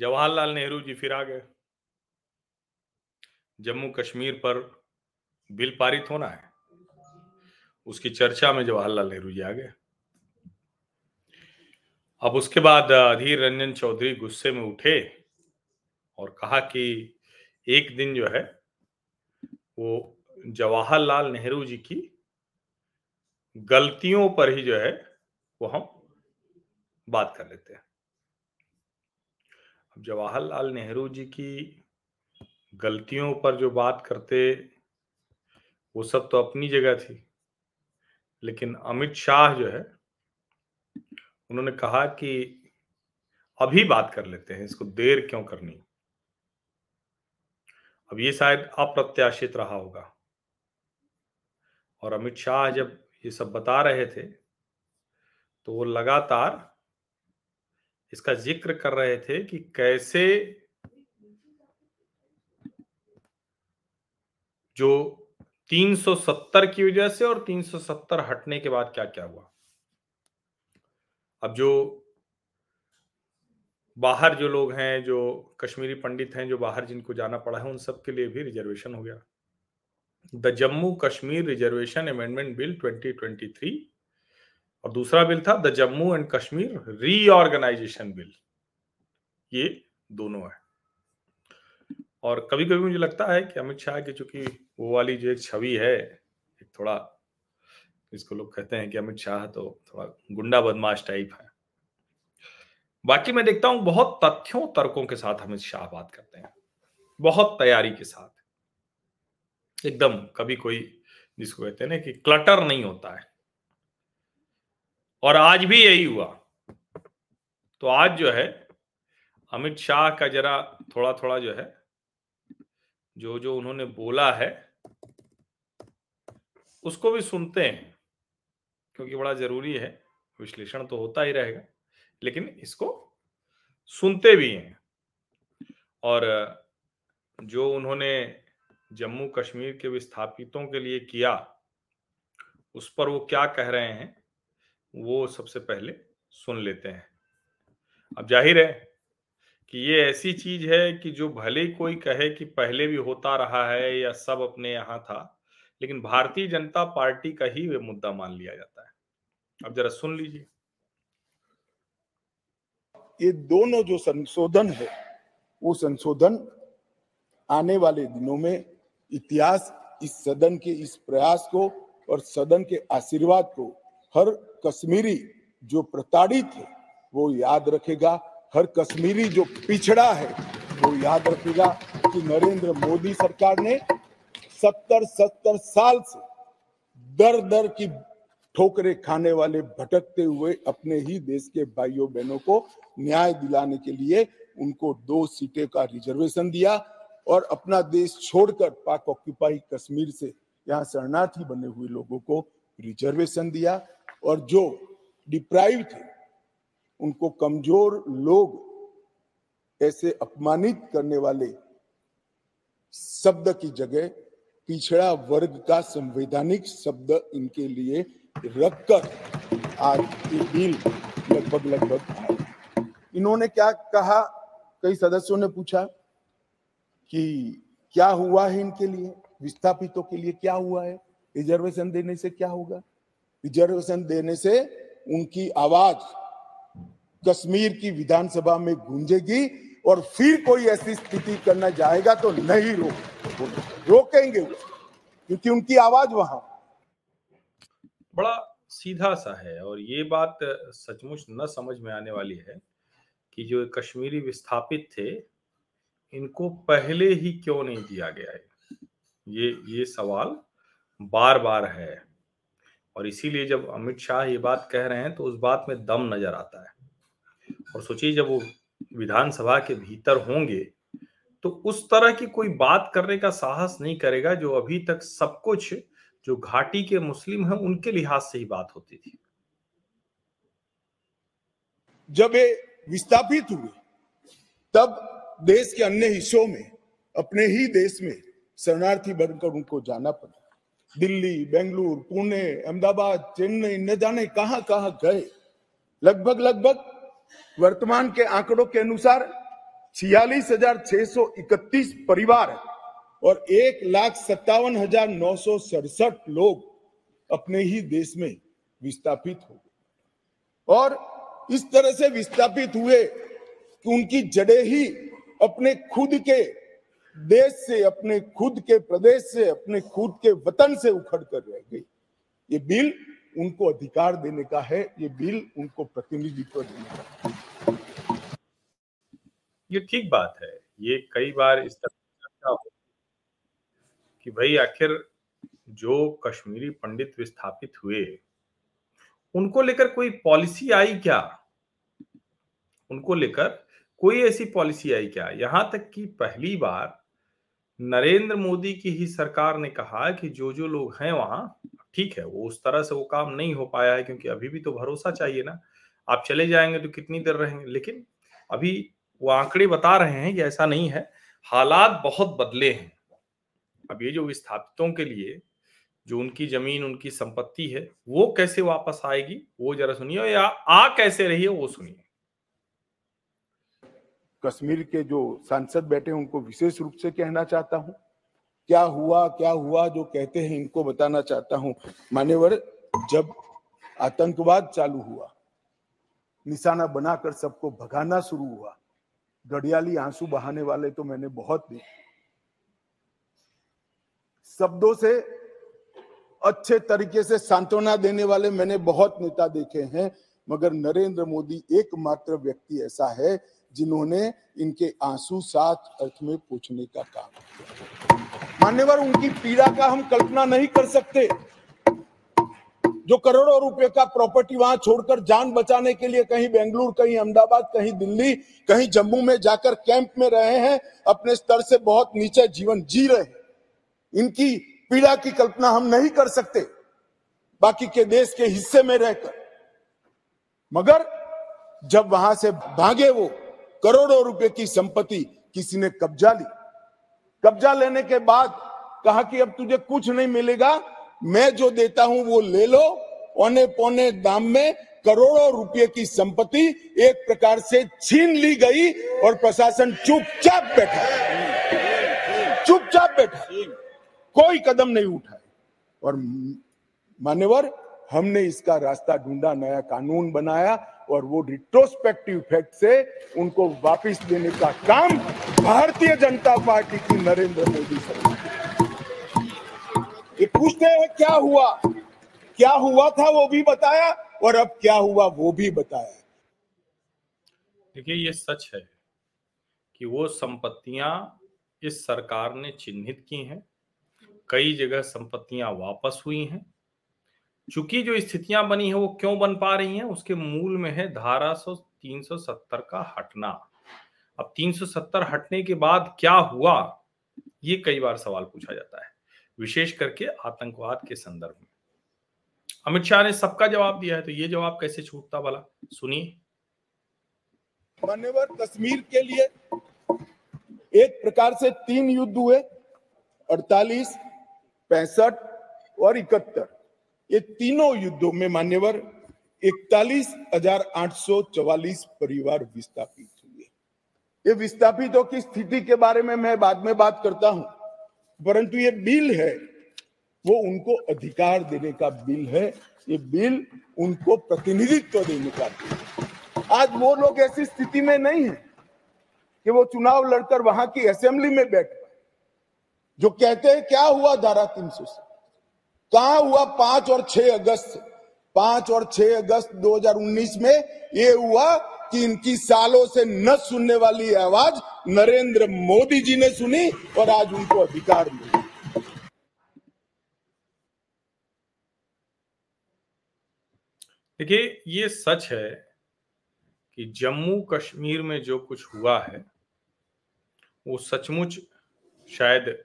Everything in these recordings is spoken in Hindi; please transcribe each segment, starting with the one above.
जवाहरलाल नेहरू जी फिर आ गए। जम्मू कश्मीर पर बिल पारित होना है, उसकी चर्चा में जवाहरलाल नेहरू जी आ गए। अब उसके बाद अधीर रंजन चौधरी गुस्से में उठे और कहा कि एक दिन जो है वो जवाहरलाल नेहरू जी की गलतियों पर ही जो है वो हम बात कर लेते हैं। अब जवाहरलाल नेहरू जी की गलतियों पर जो बात करते वो सब तो अपनी जगह थी, लेकिन अमित शाह जो है उन्होंने कहा कि अभी बात कर लेते हैं, इसको देर क्यों करनी। अब ये शायद अप्रत्याशित रहा होगा, और अमित शाह जब ये सब बता रहे थे तो वो लगातार इसका जिक्र कर रहे थे कि कैसे जो 370 की वजह से और 370 हटने के बाद क्या क्या हुआ। अब जो बाहर जो लोग हैं, जो कश्मीरी पंडित हैं, जो बाहर जिनको जाना पड़ा है, उन सब के लिए भी रिजर्वेशन हो गया। The Jammu Kashmir reservation amendment bill 2023 और दूसरा बिल था the Jammu and Kashmir reorganisation bill, ये दोनों है। और कभी कभी मुझे लगता है कि अमित शाह की चूंकि वो वाली जो एक छवि है, एक थोड़ा इसको लोग कहते हैं कि अमित शाह तो थोड़ा गुंडा बदमाश टाइप है, बाकी मैं देखता हूं बहुत तथ्यों तर्कों के साथ अमित शाह बात करते हैं, बहुत तैयारी के साथ एकदम। कभी कोई जिसको कहते हैं ना कि क्लटर नहीं होता है, और आज भी यही हुआ। तो आज जो है अमित शाह का जरा थोड़ा थोड़ा जो है जो जो उन्होंने बोला है उसको भी सुनते हैं, क्योंकि बड़ा जरूरी है, विश्लेषण तो होता ही रहेगा, लेकिन इसको सुनते भी हैं। और जो उन्होंने जम्मू कश्मीर के विस्थापितों के लिए किया उस पर वो क्या कह रहे हैं वो सबसे पहले सुन लेते हैं। अब जाहिर है कि ये ऐसी चीज है कि जो भले कोई कहे कि पहले भी होता रहा है या सब अपने यहाँ था, लेकिन भारतीय जनता पार्टी का ही वे मुद्दा मान लिया जाता है। अब जरा सुन लीजिए। ये दोनों जो संशोधन है वो संशोधन आने वाले दिनों में इतिहास इस सदन के इस प्रयास को और सदन के आशीर्वाद को हर कश्मीरी जो प्रताड़ित है वो याद रखेगा, हर कश्मीरी जो पिछड़ा है वो याद रखेगा कि नरेंद्र मोदी सरकार ने 70 साल से दर दर की ठोकरें खाने वाले भटकते हुए अपने ही देश के भाइयों बहनों को न्याय दिलाने के लिए उनको 2 सीटें का रिजर्वेशन दिया, और अपना देश छोड़कर पाक ऑक्यूपाई कश्मीर से यहाँ शरणार्थी बने हुए लोगों को रिजर्वेशन दिया, और जो डिप्राइव थे उनको कमजोर लोग ऐसे अपमानित करने वाले शब्द की जगह पिछड़ा वर्ग का संवैधानिक शब्द इनके लिए रखकर आज ये बिल लगभग इन्होंने क्या कहा, कई सदस्यों ने पूछा कि क्या हुआ है इनके लिए, विस्थापितों के लिए क्या हुआ है, रिजर्वेशन देने से क्या होगा। रिजर्वेशन देने से उनकी आवाज कश्मीर की विधानसभा में गूंजेगी, और फिर कोई ऐसी स्थिति करना जाएगा तो नहीं रोकेंगे क्योंकि उनकी आवाज वहां। बड़ा सीधा सा है, और ये बात सचमुच न समझ में आने वाली है कि जो कश्मीरी विस्थापित थे इनको पहले ही क्यों नहीं दिया गया है। ये सवाल बार बार है, और इसीलिए जब अमित शाह ये बात कह रहे हैं तो उस बात में दम नजर आता है। और सोचिए जब वो विधानसभा के भीतर होंगे तो उस तरह की कोई बात करने का साहस नहीं करेगा जो अभी तक सब कुछ जो घाटी के मुस्लिम हैं उनके लिहाज से ही बात होती थी। जब ये विस्थापित हुए तब देश के अन्य हिस्सों में अपने ही देश में शरणार्थी बनकर उनको जाना पड़ा, दिल्ली, बेंगलुरु, पुणे, अहमदाबाद, चेन्नई, न जाने कहां कहां गए। लगभग वर्तमान के आंकड़ों के अनुसार 46,631 परिवार और 1,57,967 लोग अपने ही देश में विस्थापित हो गए और इस तरह से विस्थापित हुए कि उनकी जड़ें ही अपने खुद के देश से, अपने खुद के प्रदेश से, अपने खुद के वतन से उखड़ कर रह गई। ये बिल उनको अधिकार देने का है, ये बिल उनको प्रतिनिधित्व देने का है। ये ठीक बात है, ये कई बार इस तरह कि भाई आखिर जो कश्मीरी पंडित विस्थापित हुए उनको लेकर कोई पॉलिसी आई क्या, उनको लेकर कोई ऐसी पॉलिसी आई क्या। यहां तक कि पहली बार नरेंद्र मोदी की ही सरकार ने कहा कि जो जो लोग हैं वहां, ठीक है वो उस तरह से वो काम नहीं हो पाया है क्योंकि अभी भी तो भरोसा चाहिए ना, आप चले जाएंगे तो कितनी देर रहेंगे। लेकिन अभी वो आंकड़े बता रहे हैं कि ऐसा नहीं है, हालात बहुत बदले हैं। अब ये जो विस्थापितों के लिए जो उनकी जमीन, उनकी संपत्ति है वो कैसे वापस आएगी वो जरा सुनिए, या आ कैसे रही है वो सुनिए। कश्मीर के जो सांसद बैठे हैं उनको विशेष रूप से कहना चाहता हूं, क्या हुआ जो कहते हैं इनको बताना चाहता हूं। मान्यवर, जब आतंकवाद चालू हुआ, निशाना बनाकर सबको भगाना शुरू हुआ, घड़ियाली आंसू बहाने वाले तो मैंने बहुत देखे। शब्दों से अच्छे तरीके से सांत्वना देने वाले मैंने बहुत नेता देखे हैं, मगर नरेंद्र मोदी एकमात्र व्यक्ति ऐसा है जिन्होंने इनके आंसू साथ अर्थ में पूछने का काम किया। मान्यवर, उनकी पीड़ा का हम कल्पना नहीं कर सकते। जो करोड़ों रुपए का प्रॉपर्टी वहां छोड़कर जान बचाने के लिए कहीं बेंगलुरु, कहीं अहमदाबाद, कहीं दिल्ली, कहीं जम्मू में जाकर कैंप में रहे हैं, अपने स्तर से बहुत नीचे जीवन जी रहे हैं। इनकी पीड़ा की कल्पना हम नहीं कर सकते बाकी के देश के हिस्से में रहकर। मगर जब वहां से भागे, वो करोड़ों रुपए की संपत्ति किसी ने कब्जा ली। कब्जा लेने के बाद कहा कि अब तुझे कुछ नहीं मिलेगा, मैं जो देता हूं वो ले लो। औने पौने दाम में करोड़ों रुपए की संपत्ति एक प्रकार से छीन ली गई और प्रशासन चुपचाप बैठा, कोई कदम नहीं उठाए। और मान्यवर, हमने इसका रास्ता ढूंढा, नया कानून बनाया और वो रिट्रोस्पेक्टिव फैक्ट से उनको वापस देने का काम भारतीय जनता पार्टी की नरेंद्र मोदी सरकार। ये पूछते हैं क्या हुआ था वो भी बताया और अब क्या हुआ वो भी बताया। देखिए, ये सच है कि वो संपत्तियां इस सरकार ने चिन्हित की हैं, कई जगह संपत्तियां वापस हुई हैं। चूंकि जो स्थितियां बनी है वो क्यों बन पा रही हैं, उसके मूल में है धारा 370 का हटना। अब 370 हटने के बाद क्या हुआ, ये कई बार सवाल पूछा जाता है, विशेष करके आतंकवाद के संदर्भ में। अमित शाह ने सबका जवाब दिया है, तो ये जवाब कैसे छूटता भला, सुनिए। मान्यवर, कश्मीर के लिए एक प्रकार से 3 युद्ध हुए, 48, 65 और 71। ये तीनों युद्धों में मान्यवर 41,844 परिवार विस्थापित हुए। ये विस्थापितों की स्थिति के बारे में मैं बाद में बात करता हूं, परंतु ये बिल है वो उनको अधिकार देने का बिल है, ये बिल उनको प्रतिनिधित्व देने का बिल। आज वो लोग ऐसी स्थिति में नहीं है कि वो चुनाव लड़कर वहां की असेंबली में बैठ पाए। जो कहते हैं क्या हुआ धारा 300 से, कहां हुआ 5 और 6 अगस्त 2019 में ये हुआ कि इनकी सालों से न सुनने वाली आवाज नरेंद्र मोदी जी ने सुनी और आज उनको अधिकार मिला। देखिए, ये सच है कि जम्मू कश्मीर में जो कुछ हुआ है वो सचमुच शायद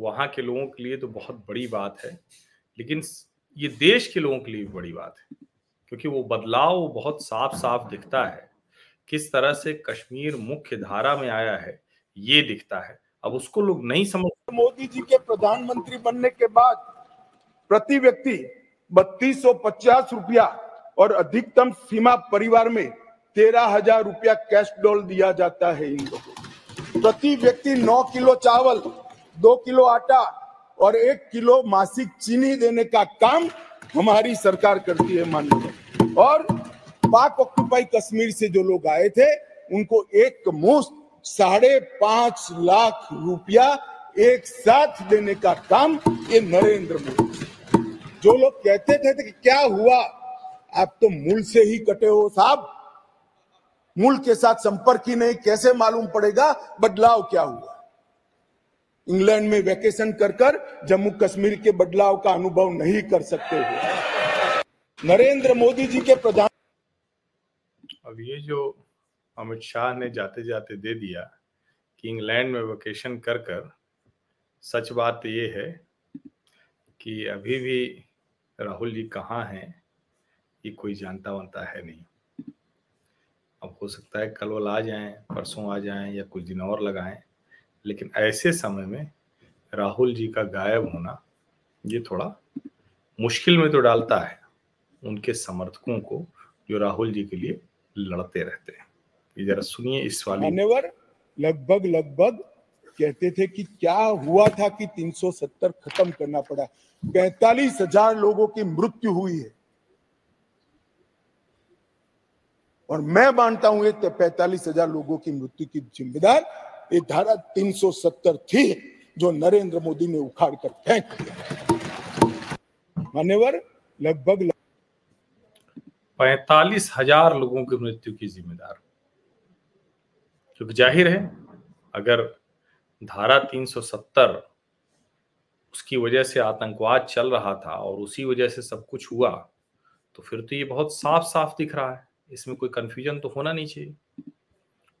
वहां के लोगों के लिए तो बहुत बड़ी बात है, लेकिन ये देश के लोगों के लिए भी बड़ी बात है क्योंकि वो बदलाव बहुत साफ साफ दिखता है। किस तरह से कश्मीर मुख्य धारा में आया है ये दिखता है। अब उसको लोग नहीं समझते। मोदी जी के प्रधानमंत्री बनने के बाद प्रति व्यक्ति 3,250 रुपया और अधिकतम सीमा परिवार में 13,000 रुपया कैश डॉल दिया जाता है इन लोगों को। प्रति व्यक्ति 9 किलो चावल, 2 किलो आटा और 1 किलो मासिक चीनी देने का काम हमारी सरकार करती है माननीय। और पाक ऑक्युपाई कश्मीर से जो लोग आए थे उनको एक मुश्त 5.5 लाख रुपया एक साथ देने का काम ये नरेंद्र मोदी। जो लोग कहते थे कि क्या हुआ, आप तो मूल से ही कटे हो साहब, मूल के साथ संपर्क ही नहीं, कैसे मालूम पड़ेगा बदलाव क्या हुआ। इंग्लैंड में वेकेशन कर जम्मू कश्मीर के बदलाव का अनुभव नहीं कर सकते हो नरेंद्र मोदी जी के प्रधान। अब ये जो अमित शाह ने जाते जाते दे दिया कि इंग्लैंड में वेकेशन कर, सच बात ये है कि अभी भी राहुल जी कहाँ हैं ये कोई जानता वानता है नहीं। अब हो सकता है कल वो आ जाएं, परसों आ जाएं या कुछ दिन और लगाएं, लेकिन ऐसे समय में राहुल जी का गायब होना ये थोड़ा मुश्किल में तो डालता है उनके समर्थकों को जो राहुल जी के लिए लड़ते रहते हैं। ये जरा सुनिए इस वाली। लगभग कहते थे कि क्या हुआ था कि 370 खत्म करना पड़ा, 45,000 लोगों की मृत्यु हुई है और मैं मानता हूं 45,000 लोगों की मृत्यु की जिम्मेदार ये धारा 370 थी जो नरेंद्र मोदी ने उखाड़ कर फेंक दिया। मान्यवर, लगभग 45,000 लोगों की मृत्यु की जिम्मेदार, क्योंकि जाहिर है अगर धारा 370 उसकी वजह से आतंकवाद चल रहा था और उसी वजह से सब कुछ हुआ तो फिर तो ये बहुत साफ साफ दिख रहा है, इसमें कोई कंफ्यूजन तो होना नहीं चाहिए।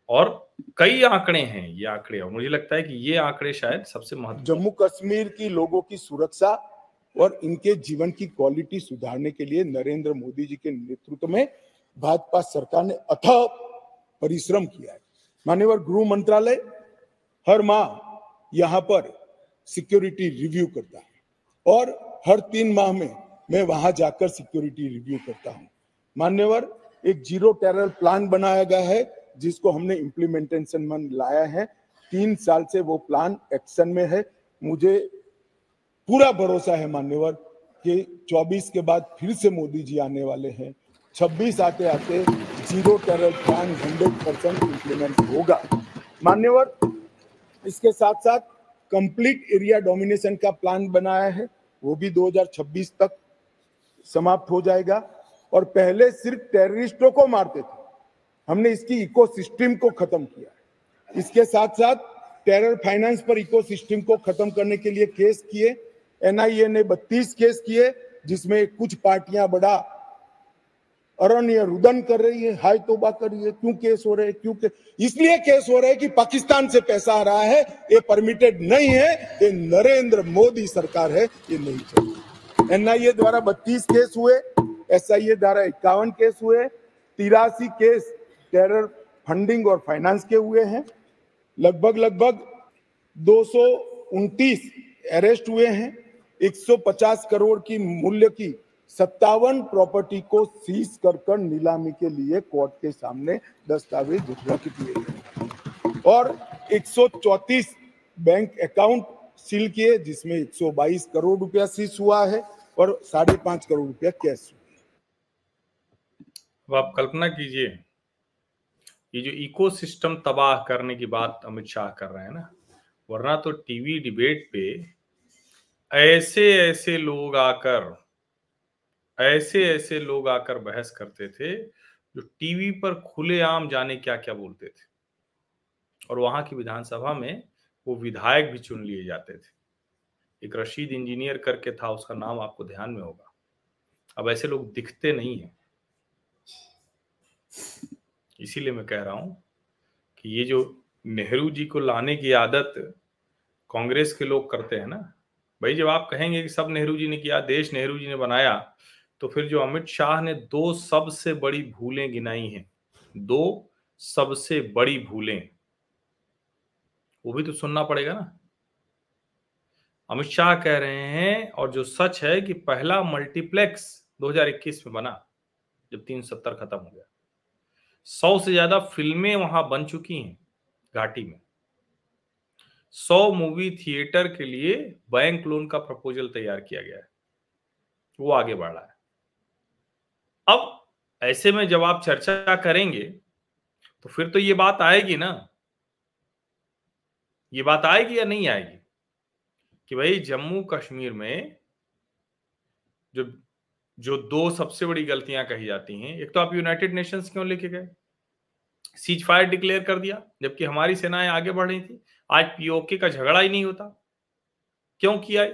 और कई आंकड़े हैं, ये आंकड़े, और मुझे लगता है कि ये आंकड़े शायद सबसे महत्वपूर्ण। जम्मू कश्मीर की लोगों की सुरक्षा और इनके जीवन की क्वालिटी सुधारने के लिए नरेंद्र मोदी जी के नेतृत्व में भाजपा सरकार ने अथक परिश्रम किया है। माननीय गृह मंत्रालय हर माह यहाँ पर सिक्योरिटी रिव्यू करता है और हर 3 माह में मैं वहां जाकर सिक्योरिटी रिव्यू करता हूँ। मान्यवर, एक जीरो टेरर प्लान बनाया गया है जिसको हमने इम्प्लीमेंटेशन में लाया है, 3 साल से वो प्लान एक्शन में है। मुझे पूरा भरोसा है मान्यवर कि 24 के बाद फिर से मोदी जी आने वाले हैं, 26 आते आते जीरो टेरर प्लान 100% इम्प्लीमेंट होगा। मान्यवर, इसके साथ साथ कंप्लीट एरिया डोमिनेशन का प्लान बनाया है, वो भी 2026 तक समाप्त हो जाएगा। और पहले सिर्फ टेररिस्टों को मारते थे, हमने इसकी इकोसिस्टम को खत्म किया है। इसके साथ साथ टेरर फाइनेंस पर इकोसिस्टम को खत्म करने के लिए केस किए, एनआईए ने 32 केस किए जिसमें कुछ पार्टियां बड़ा अरण्य रुदन कर रही है, हाय तोबा कर रही है। क्यों केस हो रहे हैं? इसलिए केस हो रहे हैं कि पाकिस्तान से पैसा आ रहा है, ये परमिटेड नहीं है, ये नरेंद्र मोदी सरकार है, ये नहीं चाहिए। एनआईए द्वारा 32 केस हुए, एसआईए द्वारा 51 केस हुए, 83 केस टेरर फंडिंग और फाइनेंस के हुए हैं। लगभग 229 अरेस्ट हुए हैं, 150 करोड़ की मूल्य की 57 प्रॉपर्टी को सीज कर नीलामी के लिए कोर्ट के सामने दस्तावेज रखित किए गए और 134 बैंक अकाउंट सील किए जिसमें 122 करोड़ रुपया सीज हुआ है और 5.5 करोड़ रुपया कैश। अब आप कल्पना कीजिए ये जो इकोसिस्टम तबाह करने की बात अमित शाह कर रहे हैं ना, वरना तो टीवी डिबेट पे ऐसे ऐसे लोग आकर बहस करते थे जो टीवी पर खुलेआम जाने क्या क्या बोलते थे और वहां की विधानसभा में वो विधायक भी चुन लिए जाते थे। एक रशीद इंजीनियर करके था, उसका नाम आपको ध्यान में होगा। अब ऐसे लोग दिखते नहीं है, इसीलिए मैं कह रहा हूं कि ये जो नेहरू जी को लाने की आदत कांग्रेस के लोग करते हैं ना भाई, जब आप कहेंगे कि सब नेहरू जी ने किया, देश नेहरू जी ने बनाया, तो फिर जो अमित शाह ने 2 सबसे बड़ी भूलें गिनाई हैं, 2 सबसे बड़ी भूलें, वो भी तो सुनना पड़ेगा ना। अमित शाह कह रहे हैं और जो सच है कि पहला मल्टीप्लेक्स 2021 में बना जब 370 खत्म हो गया, 100 से ज्यादा फिल्में वहां बन चुकी हैं घाटी में, 100 मूवी थिएटर के लिए बैंक लोन का प्रपोजल तैयार किया गया है, वो आगे बढ़ रहा है। अब ऐसे में जब आप चर्चा करेंगे तो फिर तो ये बात आएगी ना, ये बात आएगी या नहीं आएगी कि भाई जम्मू कश्मीर में जो दो सबसे बड़ी गलतियां कही जाती हैं, एक तो आप यूनाइटेड नेशंस क्यों लेके गए, सीज फायर डिक्लेयर कर दिया जबकि हमारी सेनाएं आगे बढ़ रही थी, आज पीओके का झगड़ा ही नहीं होता, क्यों किया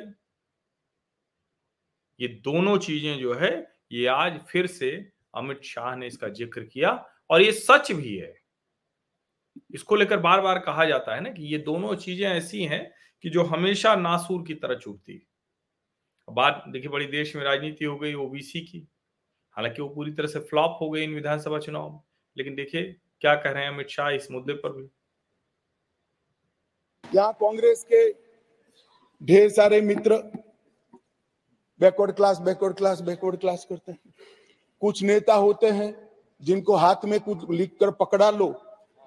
ये दोनों चीजें जो है ये आज फिर से अमित शाह ने इसका जिक्र किया और ये सच भी है। इसको लेकर बार बार कहा जाता है ना कि ये दोनों चीजें ऐसी हैं कि जो हमेशा नासूर की तरह चुभती है। बात देखिए बड़ी देश में राजनीति हो गई ओबीसी की, हालांकि वो पूरी तरह से फ्लॉप हो गई इन विधानसभा चुनाव में, लेकिन देखिए क्या कह रहे हैं अमित शाह इस मुद्दे पर भी। यहाँ कांग्रेस के ढेर सारे मित्र बैकवर्ड क्लास करते हैं, कुछ नेता होते हैं जिनको हाथ में कुछ लिख कर पकड़ा लो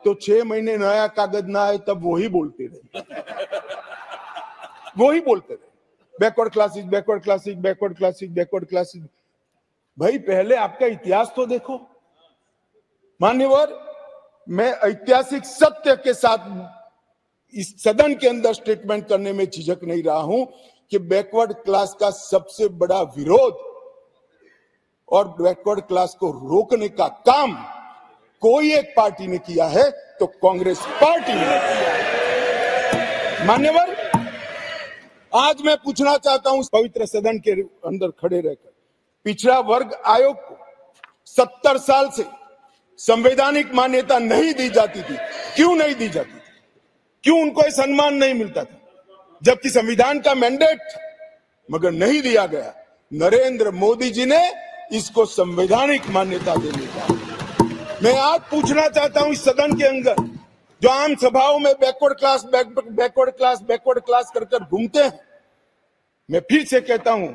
तो 6 महीने नया कागज ना आए तब वही बोलते रहे बैकवर्ड क्लासेस। भाई पहले आपका इतिहास तो देखो। मान्यवर, मैं ऐतिहासिक सत्य के साथ इस सदन के अंदर स्टेटमेंट करने में झिझक नहीं रहा हूं कि बैकवर्ड क्लास का सबसे बड़ा विरोध और बैकवर्ड क्लास को रोकने का काम कोई एक पार्टी ने किया है तो कांग्रेस पार्टी ने किया है। मान्यवर, आज मैं पूछना चाहता हूं पवित्र सदन के अंदर खड़े रहकर, पिछड़ा वर्ग आयोग को 70 साल से संवैधानिक मान्यता नहीं दी जाती थी, क्यों नहीं दी जाती, क्यों उनको ये सम्मान नहीं मिलता था जबकि संविधान का मैंडेट था, मगर नहीं दिया गया। नरेंद्र मोदी जी ने इसको संवैधानिक मान्यता देने का। मैं आज पूछना चाहता हूं इस सदन के अंदर जो आम सभाओं में बैकवर्ड क्लास करकर घूमते हैं, मैं फिर से कहता हूं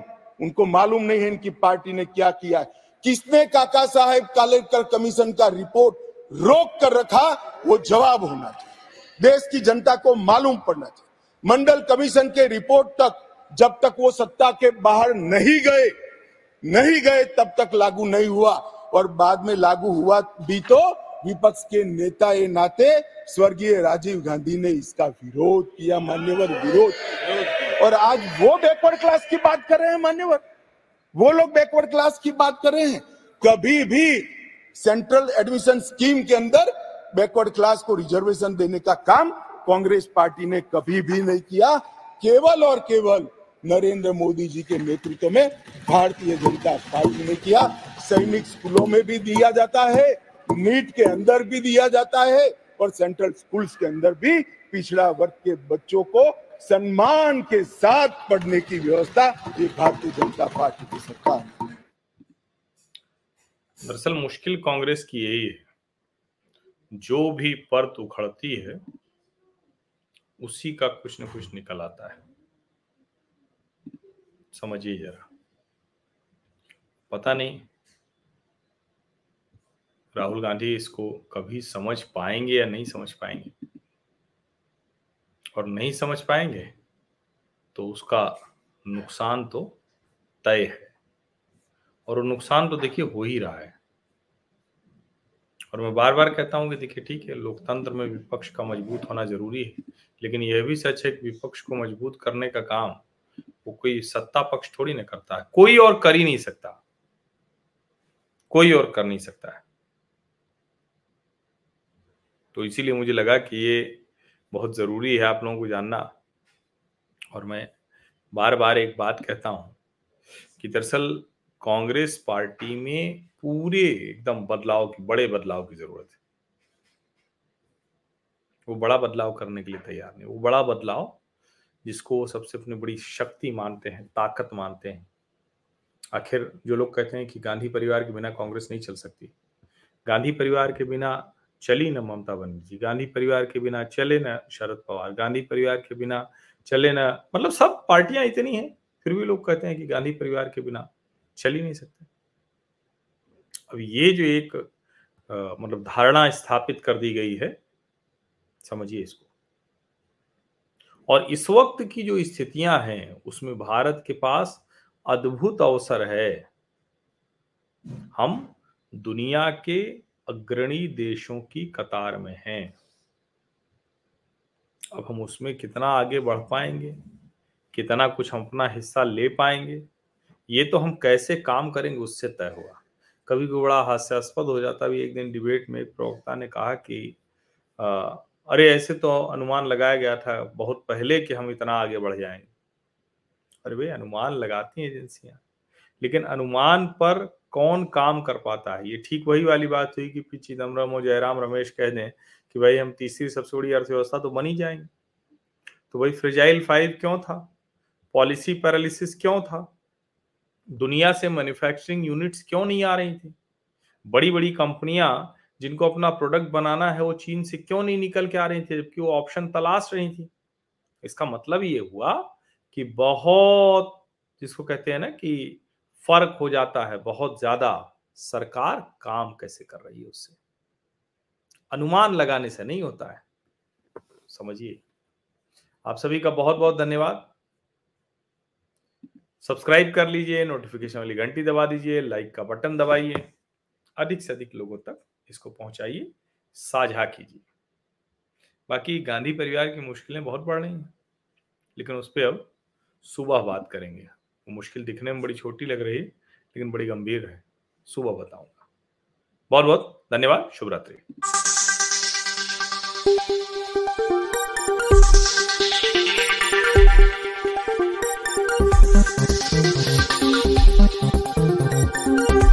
उनको मालूम नहीं है इनकी पार्टी ने क्या किया, किसने काका साहब कालेकर कमीशन का रिपोर्ट रोक कर रखा, वो जवाब होना चाहिए, देश की जनता को मालूम पड़ना चाहिए। मंडल कमीशन के रिपोर्ट तक जब तक वो सत्ता के बाहर नहीं गए तब तक लागू नहीं हुआ, और बाद में लागू हुआ भी तो विपक्ष के नेता ये नाते स्वर्गीय राजीव गांधी ने इसका विरोध किया। मान्यवर, विरोध, और आज वो बैकवर्ड क्लास की बात कर रहे हैं। मान्यवर, वो लोग बैकवर्ड क्लास की बात कर रहे हैं। कभी भी सेंट्रल एडमिशन स्कीम के अंदर बैकवर्ड क्लास को रिजर्वेशन देने का काम कांग्रेस पार्टी ने कभी भी नहीं किया। केवल और केवल नरेंद्र मोदी जी के नेतृत्व में भारतीय जनता पार्टी ने किया। सैनिक स्कूलों में भी दिया जाता है, नीट के अंदर भी दिया जाता है, और सेंट्रल स्कूल्स के अंदर भी पिछड़ा वर्ग के बच्चों को सम्मान के साथ पढ़ने की व्यवस्था ये भारतीय जनता पार्टी की सरकार। दरअसल मुश्किल कांग्रेस की यही है, जो भी परत उखड़ती है उसी का कुछ न कुछ निकल आता है। समझिए जरा, पता नहीं राहुल गांधी इसको कभी समझ पाएंगे या नहीं समझ पाएंगे, और नहीं समझ पाएंगे तो उसका नुकसान तो तय है, और वो नुकसान तो देखिए हो ही रहा है। और मैं बार बार कहता हूं कि देखिए ठीक है, लोकतंत्र में विपक्ष का मजबूत होना जरूरी है, लेकिन यह भी सच है कि विपक्ष को मजबूत करने का काम वो कोई सत्ता पक्ष थोड़ी ना करता है, कोई और कर नहीं सकता है। तो इसीलिए मुझे लगा कि ये बहुत जरूरी है आप लोगों को जानना, और मैं बार बार एक बात कहता हूं कि दरअसल कांग्रेस पार्टी में पूरे एकदम बड़े बदलाव की जरूरत है। वो बड़ा बदलाव करने के लिए तैयार नहीं, वो बड़ा बदलाव जिसको वो सबसे अपनी बड़ी शक्ति मानते हैं, ताकत मानते हैं। आखिर जो लोग कहते हैं कि गांधी परिवार के बिना कांग्रेस नहीं चल सकती, गांधी परिवार के बिना चली ना ममता बनर्जी, गांधी परिवार के बिना चले ना शरद पवार, गांधी परिवार के बिना चले ना, मतलब सब पार्टियां इतनी हैं फिर भी लोग कहते हैं कि गांधी परिवार के बिना चल ही नहीं सकते। अब ये जो एक मतलब धारणा स्थापित कर दी गई है, समझिए इसको, और इस वक्त की जो स्थितियां हैं उसमें भारत के पास अद्भुत अवसर है। हम दुनिया के अग्रणी देशों की कतार में हैं। अब हम उसमें कितना आगे बढ़ पाएंगे, कितना कुछ हम अपना हिस्सा ले पाएंगे, ये तो हम कैसे काम करेंगे उससे तय होगा। कभी भी बड़ा हास्यास्पद हो जाता भी। एक दिन डिबेट में प्रवक्ता ने कहा कि अरे ऐसे तो अनुमान लगाया गया था बहुत पहले कि हम इतना आगे बढ़ जाएंगे। अरे भाई अनुमान लगाती हैं एजेंसियां, लेकिन अनुमान पर कौन काम कर पाता है? ये ठीक वही वाली बात हुई कि पी चिदंबरम और जयराम रमेश कह दें कि भाई हम तीसरी सबसे बड़ी अर्थव्यवस्था तो बन ही जाएंगे। तो भाई फ्रेजाइल फाइव क्यों था? पॉलिसी पैरालिसिस क्यों था? दुनिया से मैन्युफैक्चरिंग यूनिट्स क्यों नहीं आ रही थी? बड़ी बड़ी कंपनियां जिनको अपना प्रोडक्ट बनाना है वो चीन से क्यों नहीं निकल के आ रही थी, जबकि वो ऑप्शन तलाश रही थी? इसका मतलब ये हुआ कि बहुत, जिसको कहते हैं ना कि फर्क हो जाता है बहुत ज्यादा, सरकार काम कैसे कर रही है उससे। अनुमान लगाने से नहीं होता है, समझिए। आप सभी का बहुत बहुत धन्यवाद। सब्सक्राइब कर लीजिए, नोटिफिकेशन वाली घंटी दबा दीजिए, लाइक का बटन दबाइए, अधिक से अधिक लोगों तक इसको पहुंचाइए, साझा कीजिए। बाकी गांधी परिवार की मुश्किलें बहुत बढ़ रही हैं, लेकिन उस पर अब सुबह बात करेंगे। वो मुश्किल दिखने में बड़ी छोटी लग रही है लेकिन बड़ी गंभीर है, सुबह बताऊंगा। बहुत बहुत धन्यवाद, शुभ रात्रि।